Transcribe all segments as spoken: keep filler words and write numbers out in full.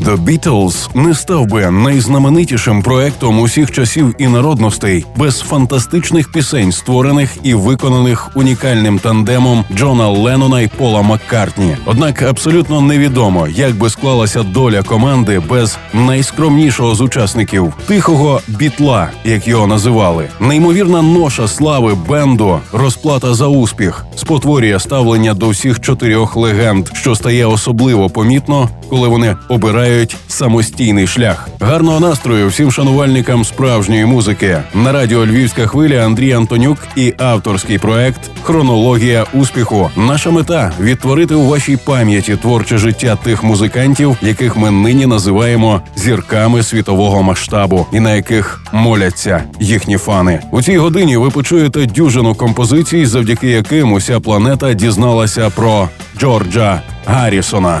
«The Beatles» не став би найзнаменитішим проектом усіх часів і народностей без фантастичних пісень, створених і виконаних унікальним тандемом Джона Леннона і Пола Маккартні. Однак абсолютно невідомо, як би склалася доля команди без найскромнішого з учасників – «тихого бітла», як його називали. Неймовірна ноша слави бенду, розплата за успіх, спотворює ставлення до всіх чотирьох легенд, що стає особливо помітно, коли вони обирають самостійний шлях. Гарного настрою всім шанувальникам справжньої музики. На радіо «Львівська хвиля» Андрій Антонюк і авторський проект «Хронологія успіху». Наша мета – відтворити у вашій пам'яті творче життя тих музикантів, яких ми нині називаємо зірками світового масштабу і на яких моляться їхні фани. У цій годині ви почуєте дюжину композицій, завдяки яким уся планета дізналася про Джорджа Гаррісона.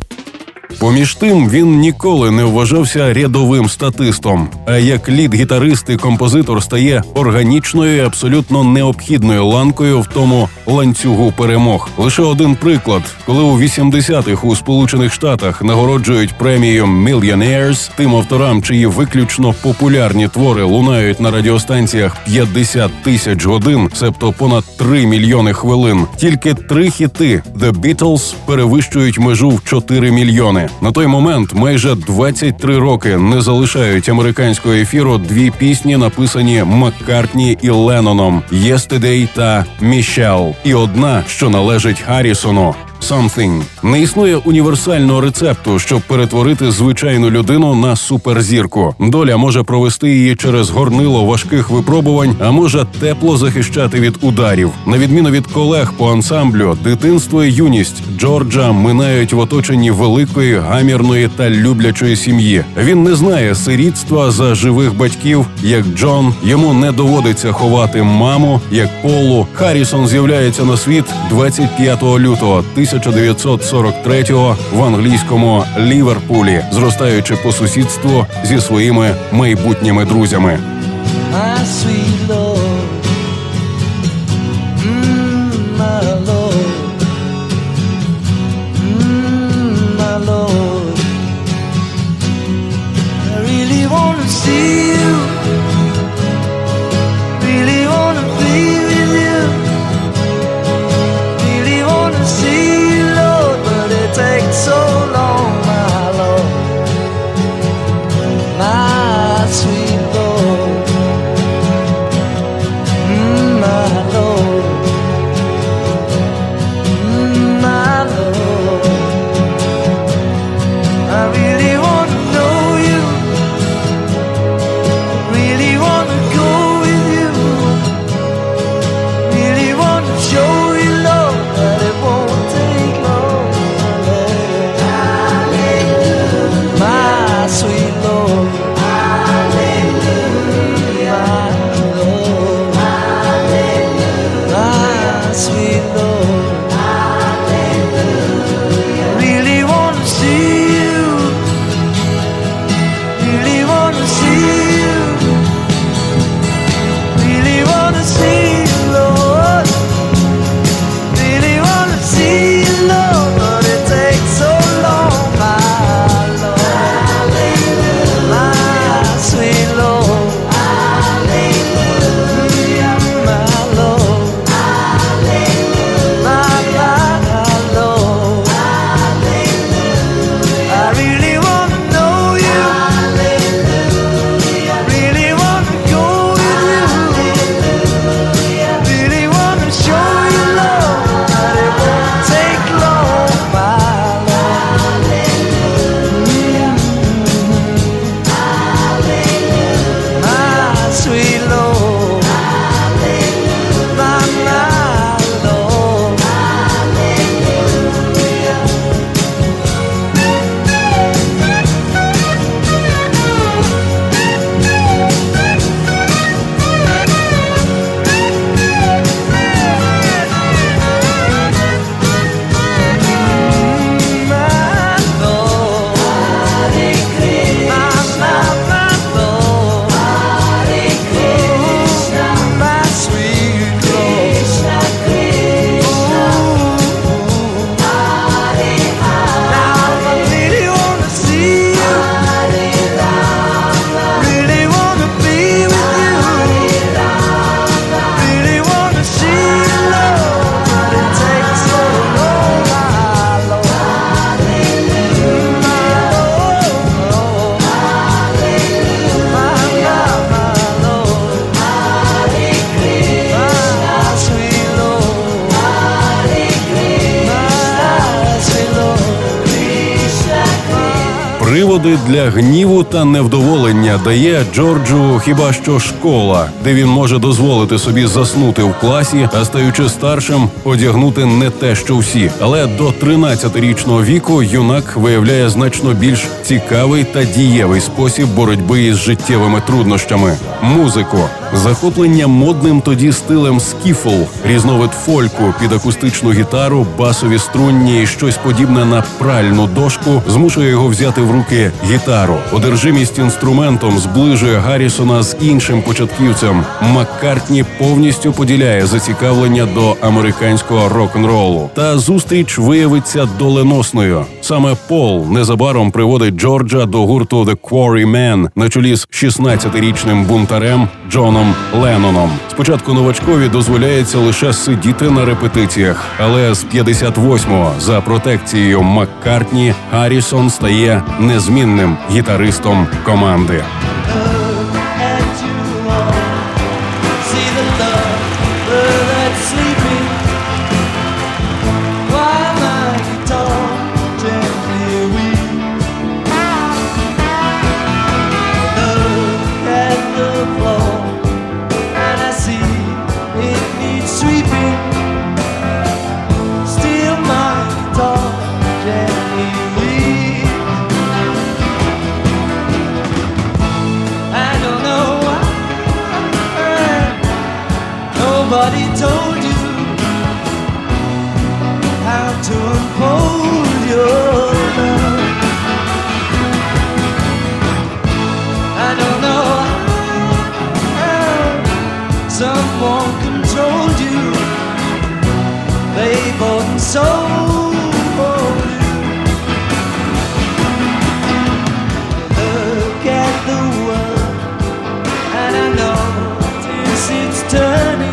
Поміж тим, він ніколи не вважався рядовим статистом, а як лід-гітарист і композитор стає органічною і абсолютно необхідною ланкою в тому ланцюгу перемог. Лише один приклад. Коли у вісімдесятих у Сполучених Штатах нагороджують премію «Millionaires» тим авторам, чиї виключно популярні твори лунають на радіостанціях п'ятдесят тисяч годин, себто понад три мільйони хвилин, тільки три хіти «The Beatles» перевищують межу в чотири мільйони. На той момент майже двадцять три роки не залишають американського ефіру дві пісні, написані Маккартні і Ленноном – «Yesterday» та «Michelle», і одна, що належить Гаррісону – «Something». Не існує універсального рецепту, щоб перетворити звичайну людину на суперзірку. Доля може провести її через горнило важких випробувань, а може тепло захищати від ударів. На відміну від колег по ансамблю, дитинство і юність Джорджа минають в оточенні великої, гамірної та люблячої сім'ї. Він не знає сирітства за живих батьків, як Джон, йому не доводиться ховати маму, як Полу. Гаррісон з'являється на світ двадцять п'ятого лютого тисяча дев'ятсот сорок третього в англійському Ліверпулі, зростаючи по сусідству зі своїми майбутніми друзями. приводи для гніву та невдоволення дає Джорджу хіба що школа, де він може дозволити собі заснути в класі, а стаючи старшим, одягнути не те, що всі. Але до тринадцятирічного віку юнак виявляє значно більш цікавий та дієвий спосіб боротьби із життєвими труднощами – музику. Захоплення модним тоді стилем скіфл, різновид фольку, під акустичну гітару, басові струнні і щось подібне на пральну дошку змушує його взяти в руки гітару. Одержимість інструментом зближує Гаррісона з іншим початківцем. Маккартні повністю поділяє зацікавлення до американського рок-н-ролу. Та зустріч виявиться доленосною. Саме Пол незабаром приводить Джорджа до гурту The Quarrymen на чолі з шістнадцятирічним бунтарем Джоном Ленноном. Спочатку новачкові дозволяється лише сидіти на репетиціях, але з п'ятдесят восьмого за протекцією Маккартні Гаррісон стає незмінним гітаристом команди. Nobody told you how to unfold your love. I don't know how someone controlled you. They bought and sold you. Look at the world, and I notice it's turning.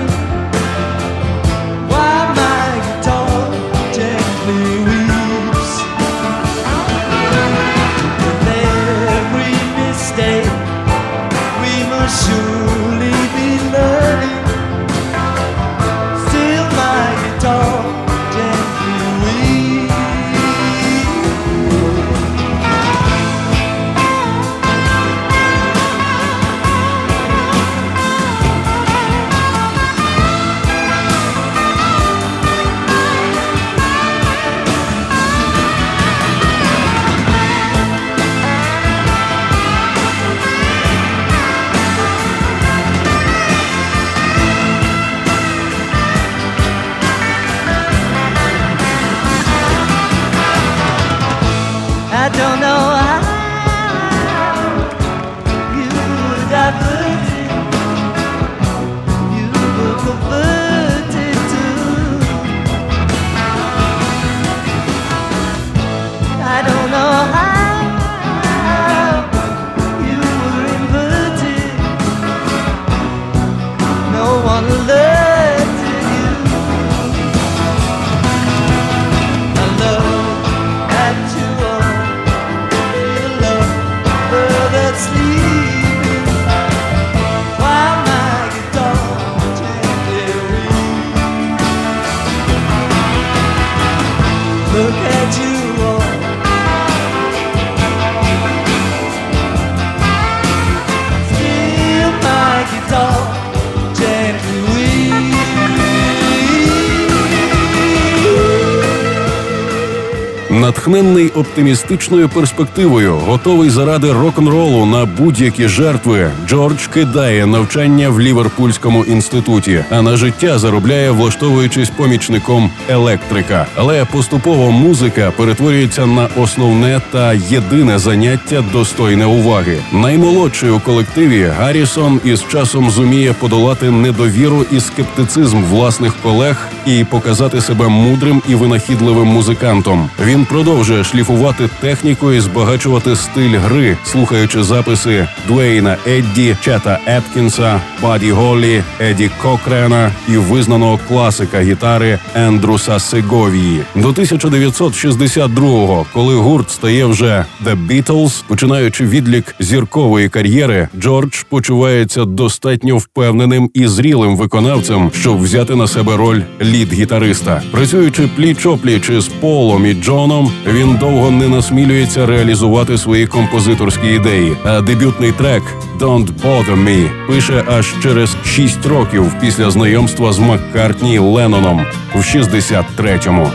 Натхненний оптимістичною перспективою, готовий заради рок-н-ролу на будь-які жертви, Джордж кидає навчання в Ліверпульському інституті, а на життя заробляє, влаштовуючись помічником електрика. Але поступово музика перетворюється на основне та єдине заняття, достойне уваги. Наймолодший у колективі, Гаррісон із часом зуміє подолати недовіру і скептицизм власних колег і показати себе мудрим і винахідливим музикантом. Він продовжує шліфувати техніку і збагачувати стиль гри, слухаючи записи Дуейна Едді, Чета Еткінса, Баді Голлі, Еді Кокрена і визнаного класика гітари Ендрюса Сеговії. До тисяча дев'ятсот шістдесят другого, коли гурт стає вже The Beatles, починаючи відлік зіркової кар'єри, Джордж почувається достатньо впевненим і зрілим виконавцем, щоб взяти на себе роль лід-гітариста. Працюючи пліч-опліч із Полом і Джоном, чином, він довго не насмілюється реалізувати свої композиторські ідеї, а дебютний трек «Don't Bother Me» пише аж через шість років після знайомства з Маккартні і Ленноном в шістдесят третьому.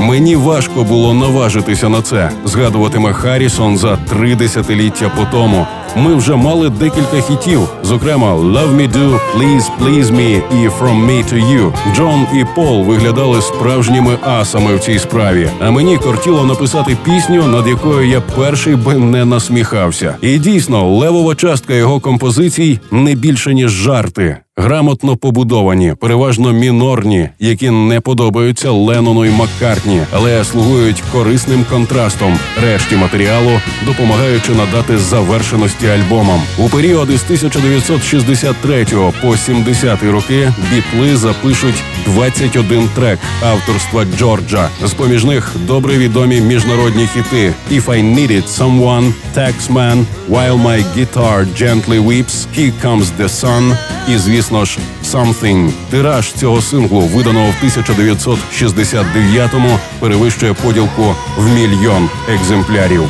Мені важко було наважитися на це, згадуватиме Харрісон за три десятиліття по тому. Ми вже мали декілька хітів, зокрема «Love Me Do», «Please Please Me» і «From Me To You». Джон і Пол виглядали справжніми асами в цій справі, а мені кортіло написати пісню, над якою я перший би не насміхався. І дійсно, левова частка його композицій не більше, ніж жарти. Грамотно побудовані, переважно мінорні, які не подобаються Леннону і Маккартні, але слугують корисним контрастом решті матеріалу, допомагаючи надати завершеності альбомам. У періоди з тисяча дев'ятсот шістдесят третього по сімдесяті роки бітли запишуть двадцять один трек авторства Джорджа. З-поміж них добре відомі міжнародні хіти «If I Needed Someone», «Taxman», «While My Guitar Gently Weeps», «Here Comes the Sun» і, звісно ж, «Something». Тираж цього синглу, виданого в тисяча дев'ятсот шістдесят дев'ятому, перевищує поділку в мільйон екземплярів.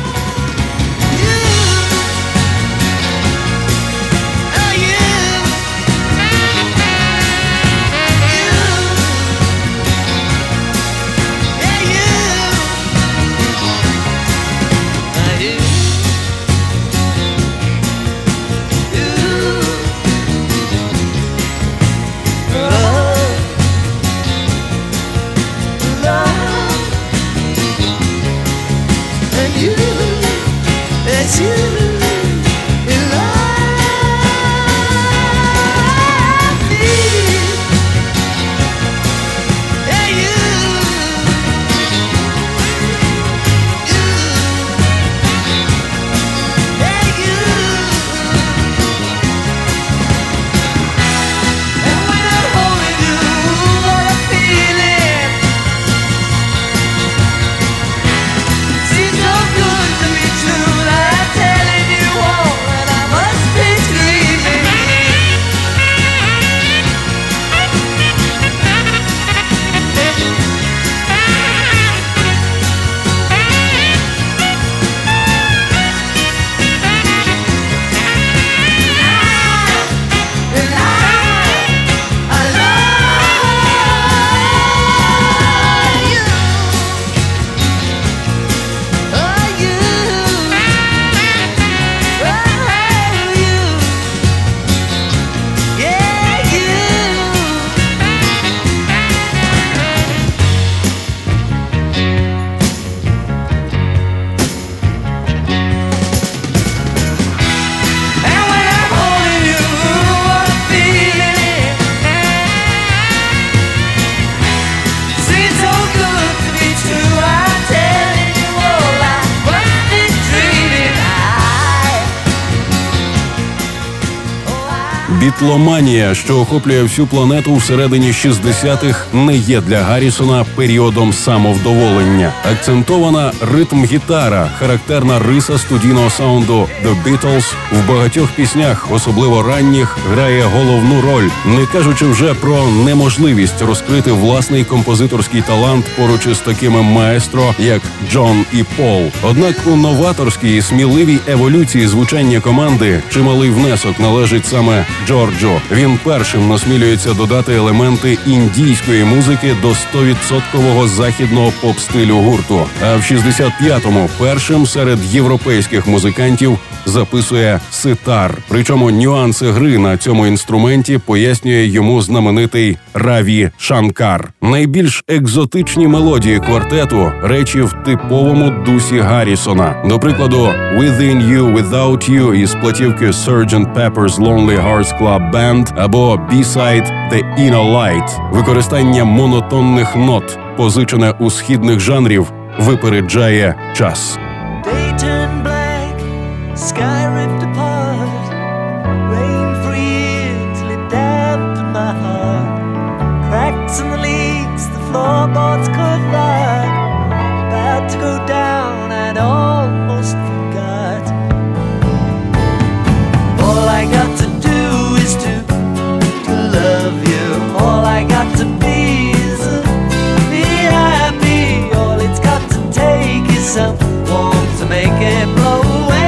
«Бітломанія», що охоплює всю планету всередині шістдесятих, не є для Гаррісона періодом самовдоволення. Акцентована ритм-гітара, характерна риса студійного саунду «The Beatles», в багатьох піснях, особливо ранніх, грає головну роль, не кажучи вже про неможливість розкрити власний композиторський талант поруч із такими маестро, як Джон і Пол. Однак у новаторській і сміливій еволюції звучання команди чималий внесок належить саме Джорджу. Він першим насмілюється додати елементи індійської музики до сто відсотків західного поп-стилю гурту. А в шістдесят п'ятому першим серед європейських музикантів записує ситар. Причому нюанси гри на цьому інструменті пояснює йому знаменитий Раві Шанкар. Найбільш екзотичні мелодії квартету – речі в типовому дусі Гаррісона. До прикладу, «Within You, Without You» із платівки «Sergeant Pepper's Lonely Hearts Club Band» або «B-Side, The Inner Light». Використання монотонних нот, позичене у східних жанрів, випереджає час. Sky ripped apart, rain free till it dampened my heart. Cracks in the leaks, the floorboards could rot. About to go down, I'd almost forgot. All I got to do is to, to love you. All I got to be is a, be happy. All it's got to take is some warmth to make it blow away.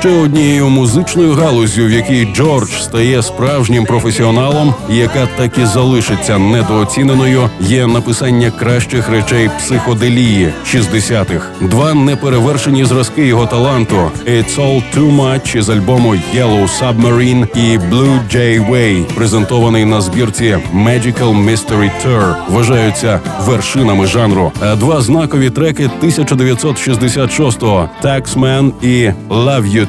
Ще однією музичною галуззю, в якій Джордж стає справжнім професіоналом, яка так і залишиться недооціненою, є написання кращих речей психоделії шістдесятих. Два неперевершені зразки його таланту – «It's all too much» із альбому «Yellow Submarine» і «Blue Jay Way», презентований на збірці «Magical Mystery Tour», вважаються вершинами жанру. А два знакові треки тисяча дев'ятсот шістдесят шостого – «Taxman» і «Love You»,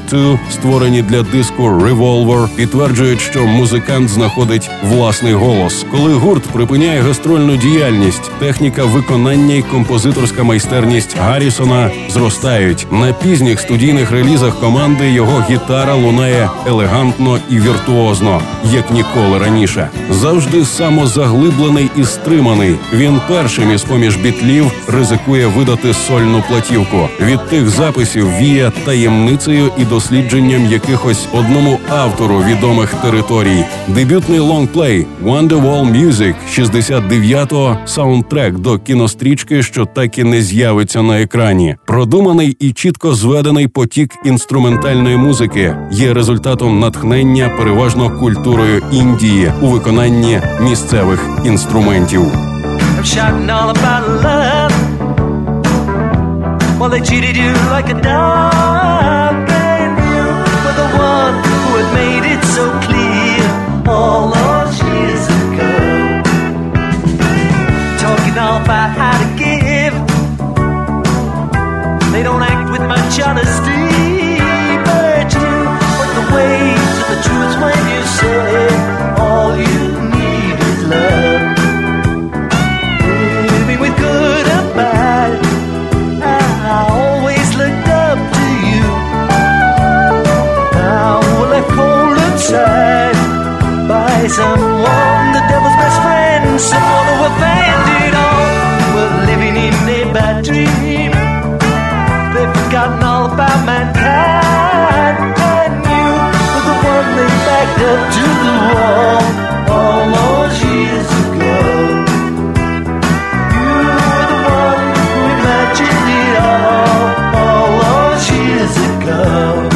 створені для диску «Revolver», підтверджують, що музикант знаходить власний голос. Коли гурт припиняє гастрольну діяльність, техніка виконання і композиторська майстерність Гаррісона зростають. На пізніх студійних релізах команди його гітара лунає елегантно і віртуозно, як ніколи раніше. Завжди самозаглиблений і стриманий, він першим із-поміж бітлів ризикує видати сольну платівку. Від тих записів віє таємницею і дослідженням якихось одному автору відомих територій. Дебютний лонгплей «Wonderwall Music» шістдесят дев'ятого – саундтрек до кінострічки, що так і не з'явиться на екрані. Продуманий і чітко зведений потік інструментальної музики є результатом натхнення переважно культурою Індії у виконанні місцевих інструментів. Well, they cheated you like a dog, and you were the one who had made it so clear all those years ago. Talking all about how to give, they don't act with much honesty, but you went the way to the truth when you said all you need is love. Living with good and bad, I always looked up to you. Now we're left cold inside by someone, the devil's best friend, someone who abandoned all. We're living in a bad dream. They've forgotten all about mankind, and you were the one they backed up to the wall all those years ago. You were the one who imagined it all all those years ago.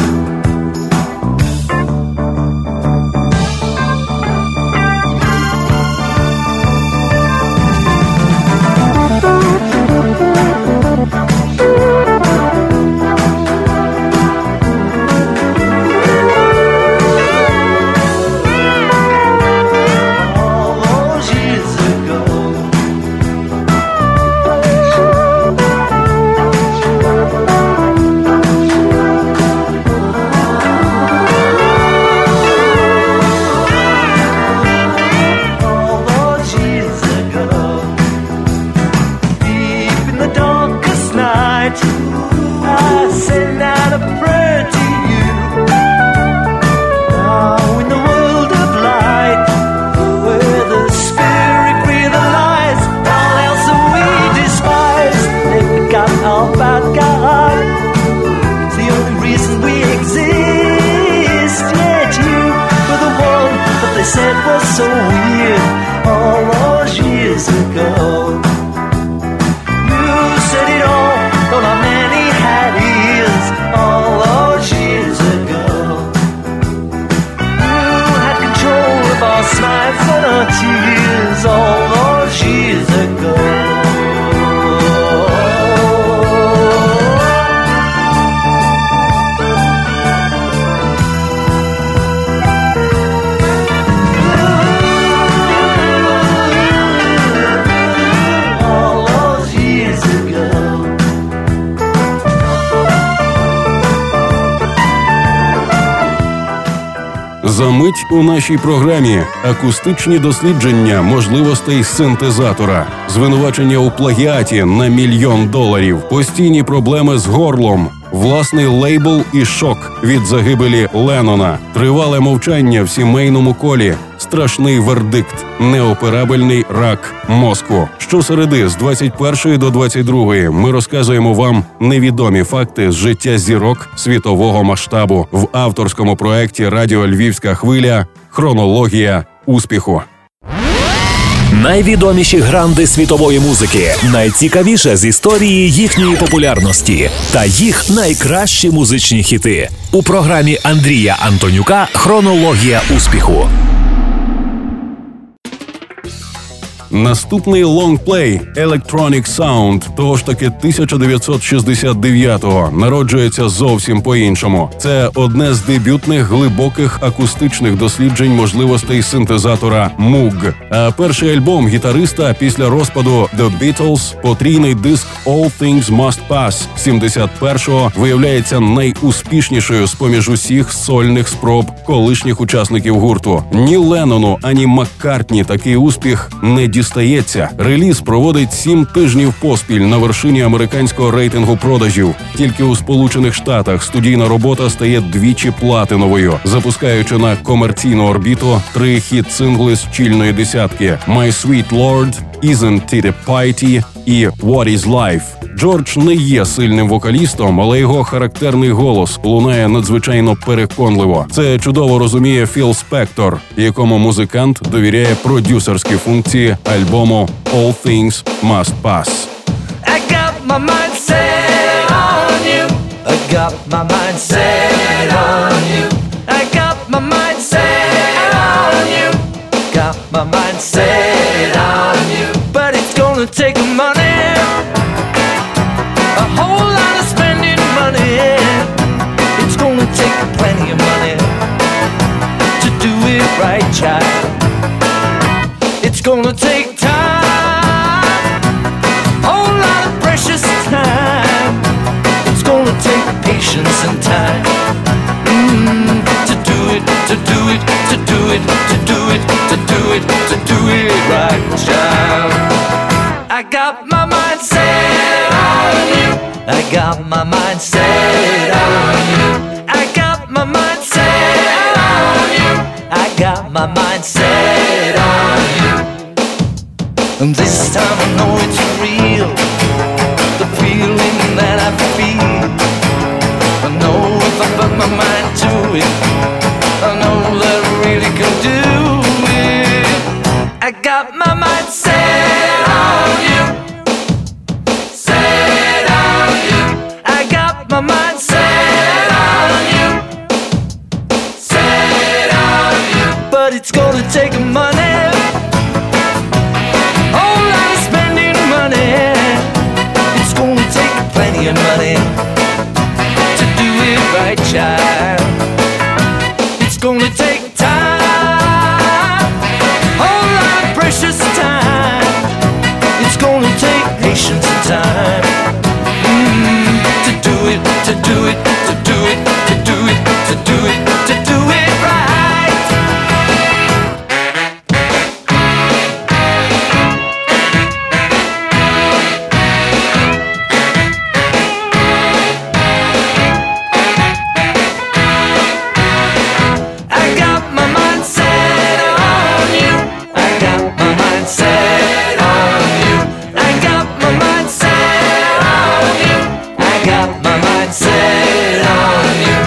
Замить у нашій програмі акустичні дослідження можливостей синтезатора, звинувачення у плагіаті на мільйон доларів, постійні проблеми з горлом, власний лейбл і шок від загибелі Леннона, тривале мовчання в сімейному колі, страшний вердикт, неоперабельний рак мозку. Щосереди з двадцять першої до двадцять другої ми розказуємо вам невідомі факти з життя зірок світового масштабу в авторському проєкті «Радіо Львівська хвиля. Хронологія успіху». Найвідоміші гранди світової музики, найцікавіше з історії їхньої популярності та їх найкращі музичні хіти. У програмі Андрія Антонюка «Хронологія успіху». Наступний лонгплей «Electronic Sound» того ж таки тисяча дев'ятсот шістдесят дев'ятого народжується зовсім по-іншому. Це одне з дебютних глибоких акустичних досліджень можливостей синтезатора Moog. А перший альбом гітариста після розпаду «The Beatles», потрійний диск «All Things Must Pass» сімдесят першого виявляється найуспішнішою з-поміж усіх сольних спроб колишніх учасників гурту. Ні Леннону, ані Маккартні такий успіх не дістав. Дістається. Реліз проводить сім тижнів поспіль на вершині американського рейтингу продажів. Тільки у Сполучених Штатах студійна робота стає двічі платиновою, запускаючи на комерційну орбіту три хіт-сингли з чільної десятки «My Sweet Lord», «Isn't It a Pity» і «What Is Life». Джордж не є сильним вокалістом, але його характерний голос лунає надзвичайно переконливо. Це чудово розуміє Філ Спектор, якому музикант довіряє продюсерські функції альбому «All Things Must Pass». I got my mind set on you. I got my mind set on you. I got my mind set on you. Got my mind set on you. But it's gonna take money. A whole lot of got my mind set on you. I got my mind set on you. I got my mind set on you. And this time I know it's real, the feeling that I feel. I know if I put my mind to it, I know that I really can do it. I got my mind set on you. Set on you. I got my mind set on you. Set on you. But it's gonna take money, whole lot of spending money. It's gonna take plenty of money to do it right, child. It's gonna take time, whole lot of precious time. It's gonna take patience and time, mm, to do it, to do it, to do it, to do it, to do it, to do it right. I got my mind set on you. I got my mind set on you. I got my mind set on you. I got my mind set on you.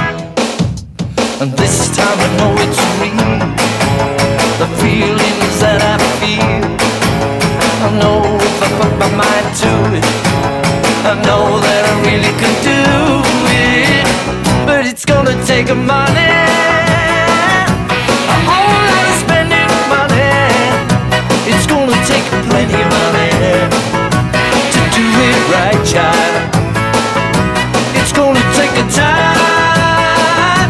And this time I know it's real, the feelings that I feel. I know if I put my mind to it, I know that I really can do it. But it's gonna take money, a whole lot of spending money. It's gonna take plenty of money to do it right, child. It's gonna take a time,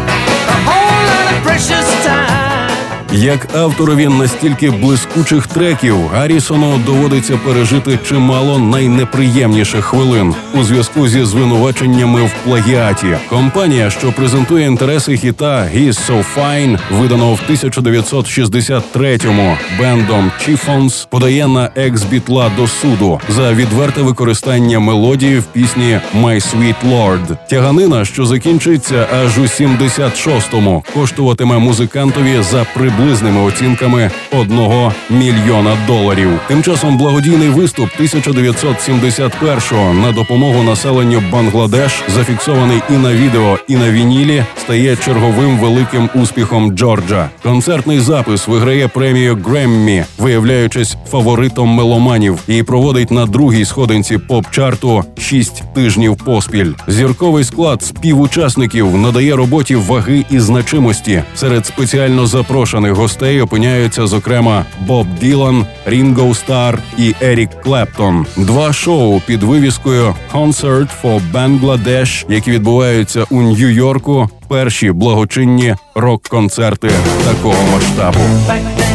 a whole lot of precious time. Як авторові настільки блискучих треків, Гаррісону доводиться пережити чимало найнеприємніших хвилин у зв'язку зі звинуваченнями в плагіаті. Компанія, що презентує інтереси хіта «He's So Fine», виданого в тисяча дев'ятсот шістдесят третьому бендом Chiffons, подає на екс-бітла до суду за відверте використання мелодії в пісні «My Sweet Lord». Тяганина, що закінчиться аж у сімдесят шостому, коштуватиме музикантові за приблизними оцінками одного мільйона доларів. Тим часом благодійний виступ тисяча дев'ятсот сімдесят першого на допомогу населенню Бангладеш, зафіксований і на відео, і на вінілі, стає черговим великим успіхом Джорджа. Концертний запис виграє премію Греммі, виявляючись фаворитом меломанів, і проводить на другій сходинці поп-чарту шість тижнів поспіль. Зірковий склад співучасників надає роботі ваги і значимості. Серед спеціально запрошених гостей опиняються, зокрема, Боб Ділан, Рінго Стар і Ерік Клептон. Два шоу під вивіскою «Concert for Bangladesh», які відбуваються у Нью-Йорку, перші благочинні рок-концерти такого масштабу. Back when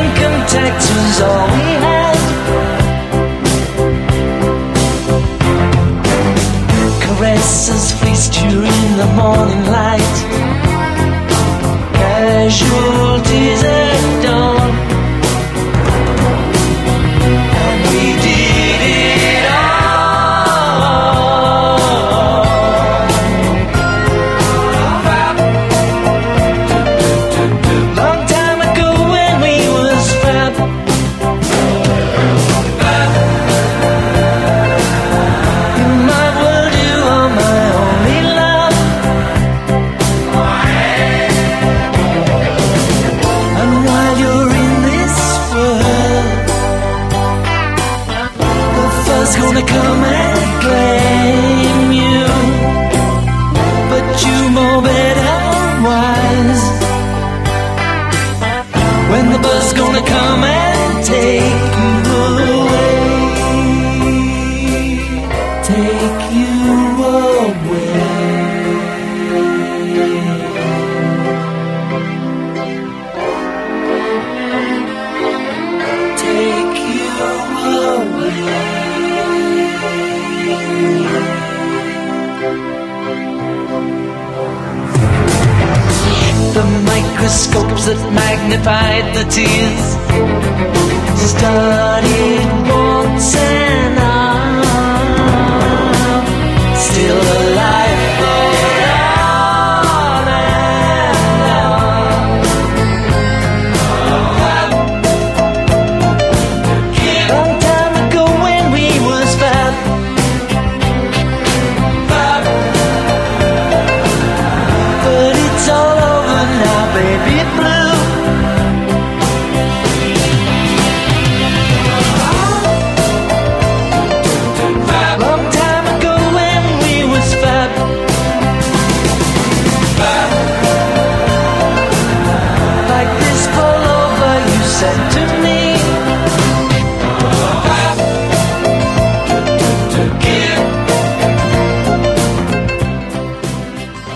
income tax was all we had, magnified the tears. Started once and I'm still alive for all and all. Long time ago when we was five, five. But it's all over now, baby blue.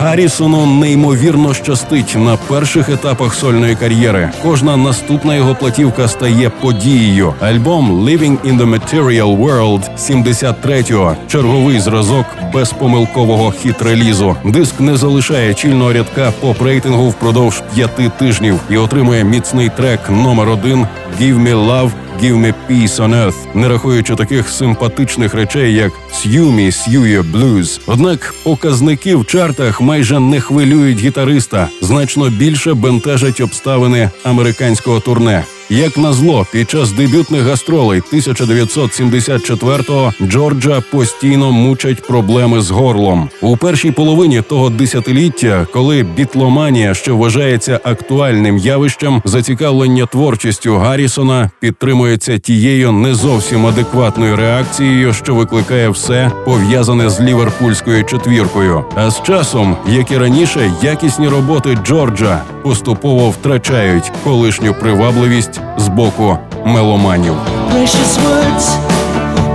Гаррісону неймовірно щастить на перших етапах сольної кар'єри. Кожна наступна його платівка стає подією. Альбом «Living in the Material World» сімдесят третього – черговий зразок безпомилкового хіт-релізу. Диск не залишає чільного рядка по рейтингу впродовж п'яти тижнів і отримує міцний трек номер один «Give me love, give me peace on earth», не рахуючи таких симпатичних речей, як «Sue me, sue your blues». Однак показники в чартах майже не хвилюють гітариста, значно більше бентежать обставини американського турне. Як назло, під час дебютних гастролей тисяча дев'ятсот сімдесят четвертого Джорджа постійно мучать проблеми з горлом. У першій половині того десятиліття, коли бітломанія, що вважається актуальним явищем, зацікавлення творчістю Гаррісона підтримується тією не зовсім адекватною реакцією, що викликає все пов'язане з ліверпульською четвіркою. А з часом, як і раніше, якісні роботи Джорджа поступово втрачають колишню привабливість з боку меломанів. Precious words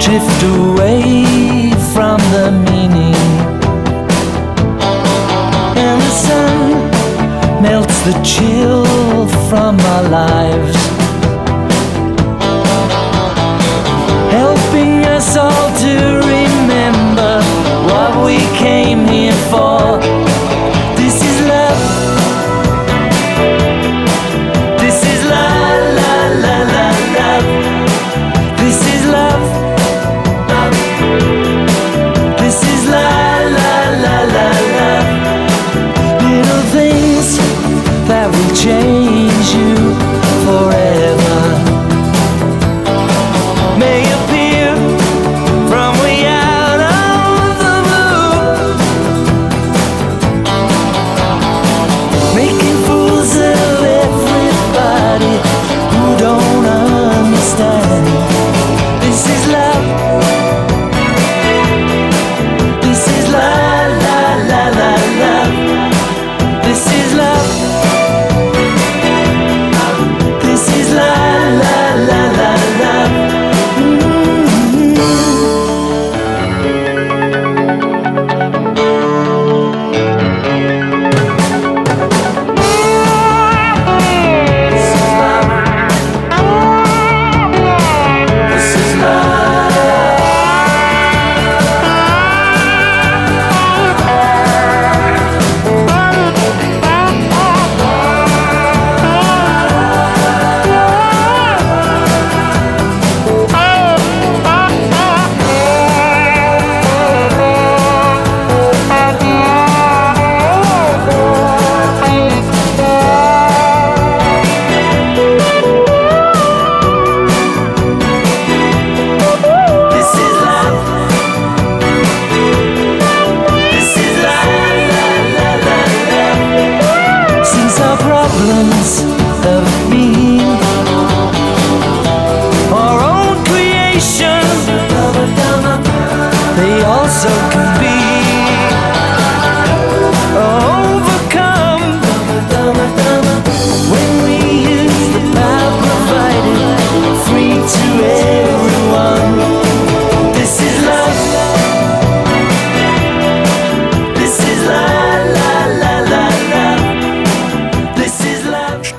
drift away from the meaning, and the sun melts the chill from our lives, helping us all to remember what we came here for. This is love. Change you forever.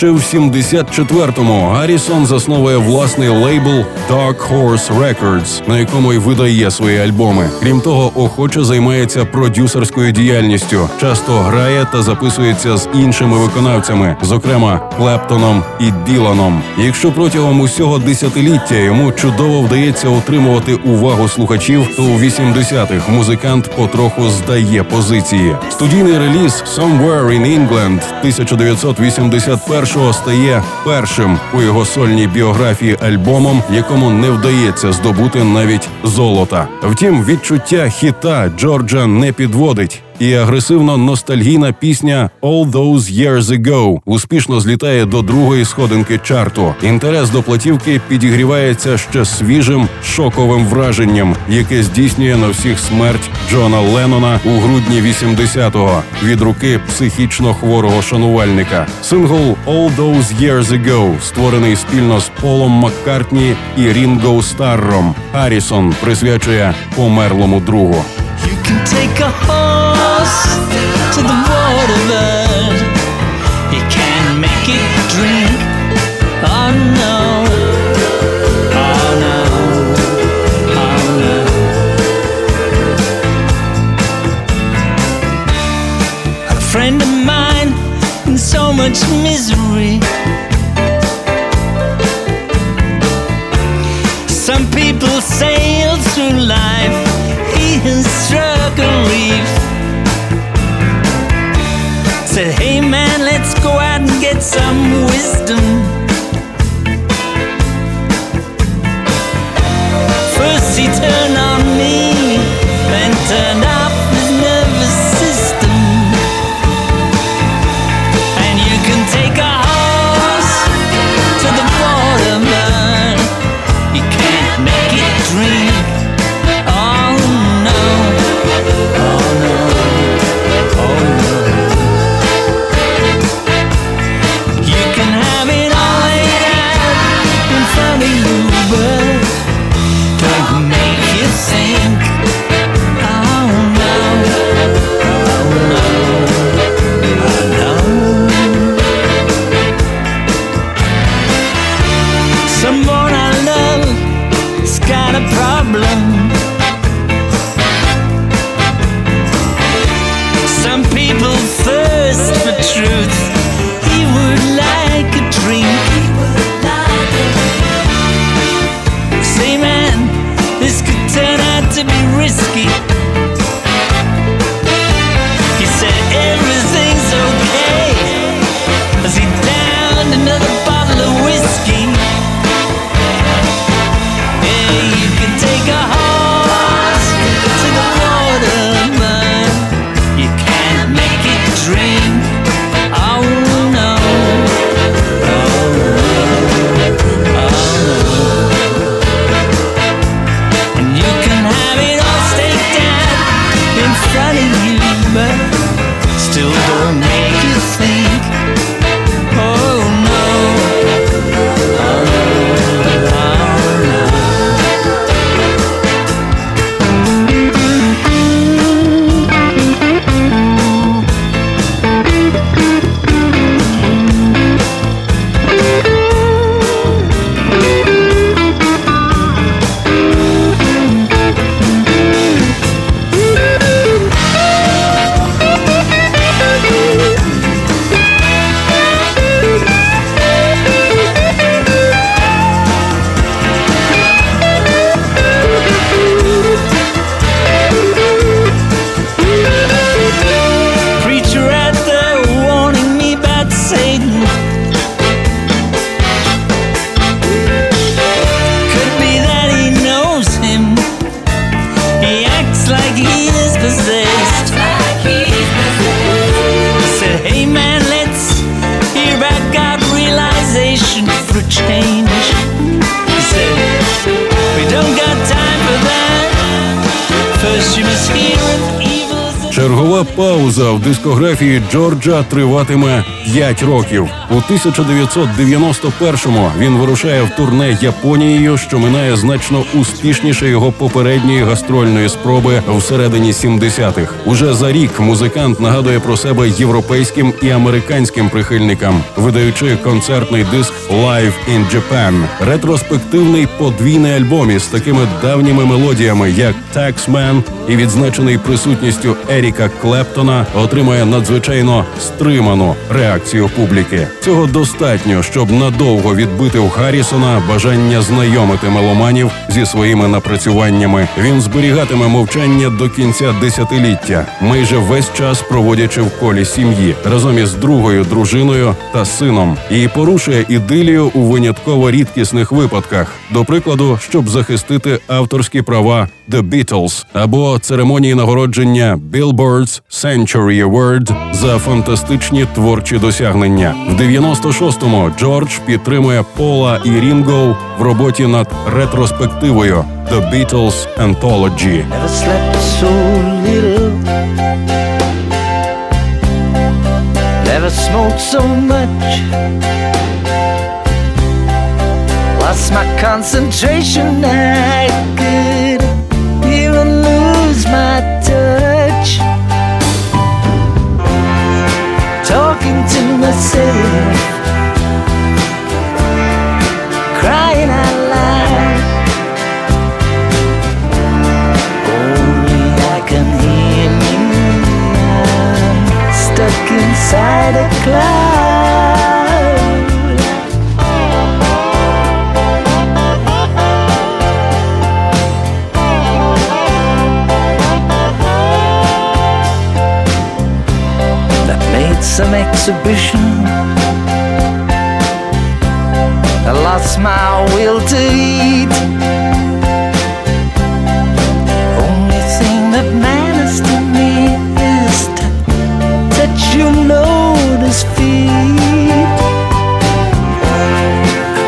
Ще в сімдесят четвертому Гаррісон засновує власний лейбл Dark Horse Records, на якому й видає свої альбоми. Крім того, охоче займається продюсерською діяльністю, часто грає та записується з іншими виконавцями, зокрема Клептоном і Діланом. Якщо протягом усього десятиліття йому чудово вдається отримувати увагу слухачів, то у вісімдесятих музикант потроху здає позиції. Студійний реліз Somewhere in England тисяча дев'ятсот вісімдесят першого стає першим у його сольній біографії альбомом, якому не вдається здобути навіть золота. Втім, відчуття хіта Джорджа не підводить. І агресивно-ностальгійна пісня «All Those Years Ago» успішно злітає до другої сходинки чарту. Інтерес до платівки підігрівається ще свіжим шоковим враженням, яке здійснює на всіх смерть Джона Леннона у грудні вісімдесятого від руки психічно хворого шанувальника. Сингл «All Those Years Ago» створений спільно з Полом Маккартні і Рінго Старром. Гаррісон присвячує померлому другу. To the waterland, you can make it drink. Oh no, oh no, oh no. A friend of mine in so much misery. Some people sail through life. He has struck a reef. Said, hey man, let's go out and get some wisdom. First he turned on me, then turned off his nervous system. And you can take a horse to the waterman. You can't make it drink. Oh no, oh no, oh no. Чергова пауза в дискографії Джорджа триватиме п'ять років. У тисяча дев'ятсот дев'яносто першому він вирушає в турне Японією, що минає значно успішніше його попередньої гастрольної спроби всередині сімдесятих. Уже за рік музикант нагадує про себе європейським і американським прихильникам, видаючи концертний диск «Live in Japan» – ретроспективний подвійний альбом із такими давніми мелодіями, як «Taxman» і відзначений присутністю Еріка Клептона, отримає надзвичайно стриману реакцію публіки. Цього достатньо, щоб надовго відбити у Харрісона бажання знайомити меломанів зі своїми напрацюваннями. Він зберігатиме мовчання до кінця десятиліття, майже весь час проводячи в колі сім'ї, разом із другою дружиною та сином. І порушує ідилію у винятково рідкісних випадках. До прикладу, щоб захистити авторські права «The Beatles» або церемонії нагородження «Billboard's Century Award» за фантастичні творчі досягнення. В дев'яносто шостому Джордж підтримує Пола і Рінго в роботі над ретроспективою «The Beatles Anthology». Never smoked so much. Lost my concentration. I could even lose my touch. Talking to myself, crying out loud. Only I can hear me now, stuck inside a cloud. Some exhibition. I lost my will to eat. Only thing that matters to me is to touch your lotus feet.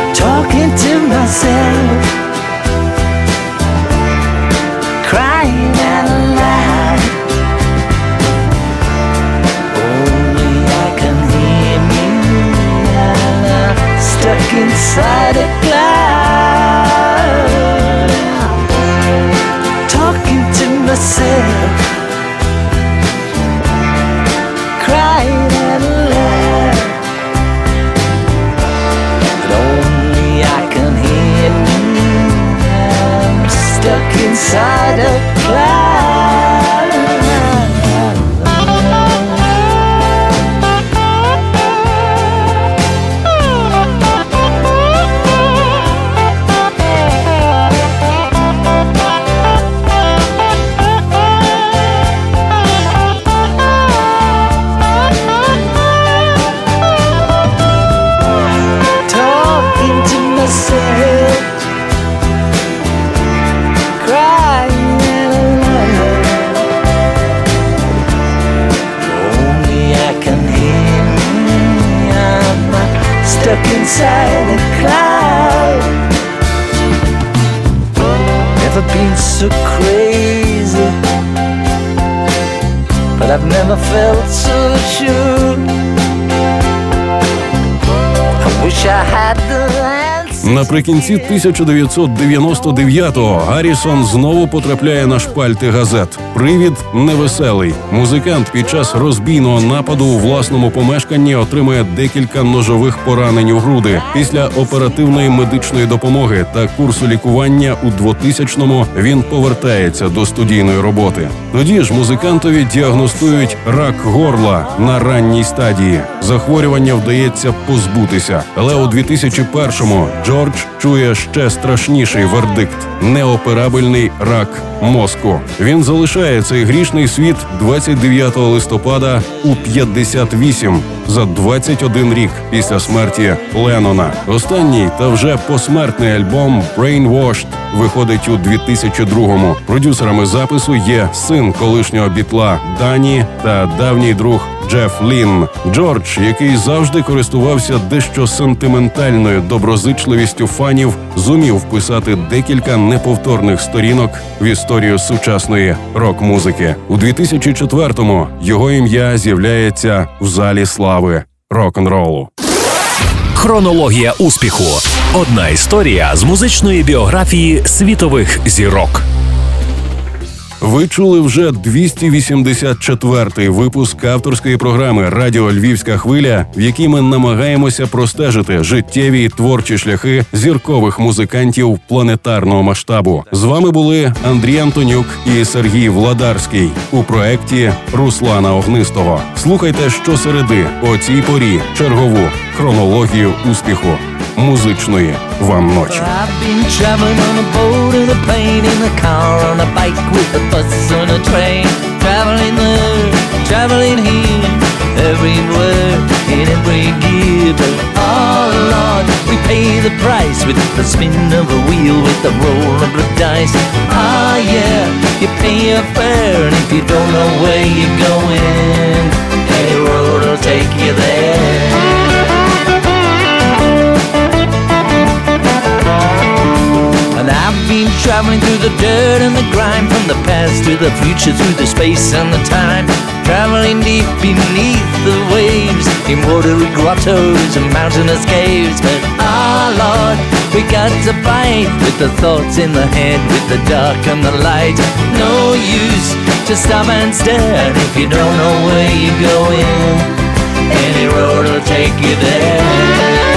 I'm talking to myself, crying out loud. Stuck inside a cloud, talking to myself, crying out loud. But only I can hear me now, stuck inside a cloud. Inside a cloud. Never been so crazy, but I've never felt so sure. I wish I had the answer. Наприкінці тисяча дев'ятсот дев'яносто дев'ятого Гаррісон знову потрапляє на шпальти газет. Привід невеселий. Музикант під час розбійного нападу у власному помешканні отримує декілька ножових поранень у груди. Після оперативної медичної допомоги та курсу лікування у двотисячному він повертається до студійної роботи. Тоді ж музикантові діагностують рак горла на ранній стадії. Захворювання вдається позбутися. Але у дві тисячі першому Джордж чує ще страшніший вердикт – неоперабельний рак мозку. Він залишає цей грішний світ двадцять дев'ятого листопада у п'ятдесят вісім, за двадцять один рік після смерті Леннона. Останній та вже посмертний альбом «Brainwashed» виходить у дві тисячі другому. Продюсерами запису є син колишнього бітла Дані та давній друг Джеф Лін. Джордж, який завжди користувався дещо сентиментальною доброзичливістю фанів, зумів вписати декілька неповторних сторінок в історію сучасної рок-музики. У дві тисячі четвертому його ім'я з'являється в залі слави рок-н-ролу. Хронологія успіху. Одна історія з музичної біографії світових зірок. Ви чули вже двісті вісімдесят четвертий випуск авторської програми «Радіо Львівська хвиля», в якій ми намагаємося простежити життєві і творчі шляхи зіркових музикантів планетарного масштабу. З вами були Андрій Антонюк і Сергій Владарський у проєкті Руслана Огнистого. Слухайте щосереди о цій порі чергову хронологію успіху. Музичної вам ночі. I've been traveling through the dirt and the grime, from the past to the future, through the space and the time. Traveling deep beneath the waves, in watery grottos and mountainous caves. But ah, Lord, we got to fight with the thoughts in the head, with the dark and the light. No use to stop and stare if you don't know where you're going. Any road will take you there.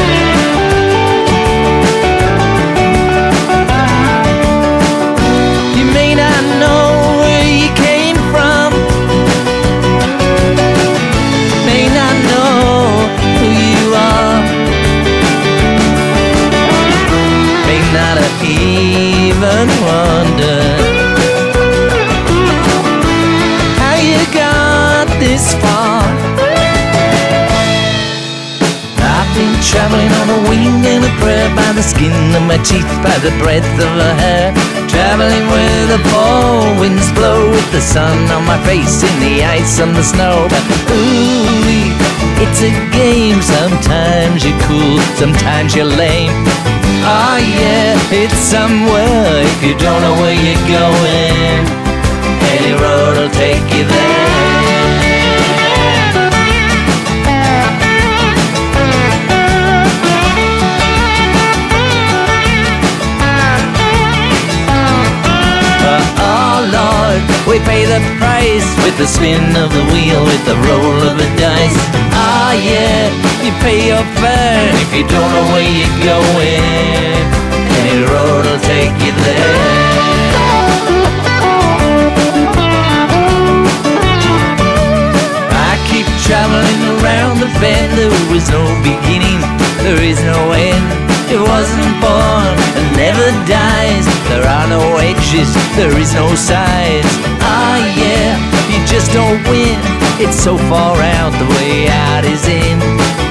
Even wonder how you got this far. I've been traveling on a wing and a prayer, by the skin of my teeth, by the breadth of a hair. Traveling where the fall winds blow, with the sun on my face, in the ice and the snow. But ooh, it's a game. Sometimes you're cool, sometimes you're lame. Oh yeah, it's somewhere. If you don't know where you're going, any road will take you there. We pay the price with the spin of the wheel, with the roll of the dice. Ah, yeah, you pay your fare if you don't know where you're going. Any road will take you there. I keep traveling around the bend. There is no beginning, there is no end. It wasn't born and never dies. There are no edges, there is no sides. Ah yeah, you just don't win. It's so far out, the way out is in.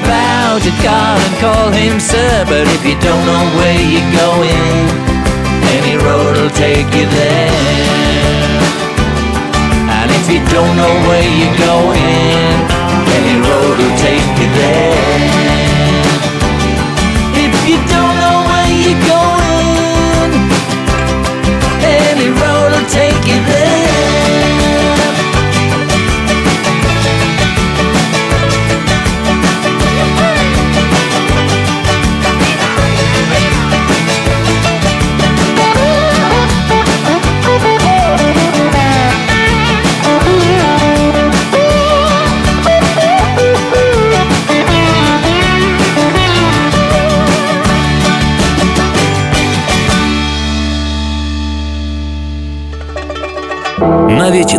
Bow to God and call him sir. But if you don't know where you're going, any road will take you there. And if you don't know where you're going, any road will take you there. You don't know where you're going, any road will take you there. Навіть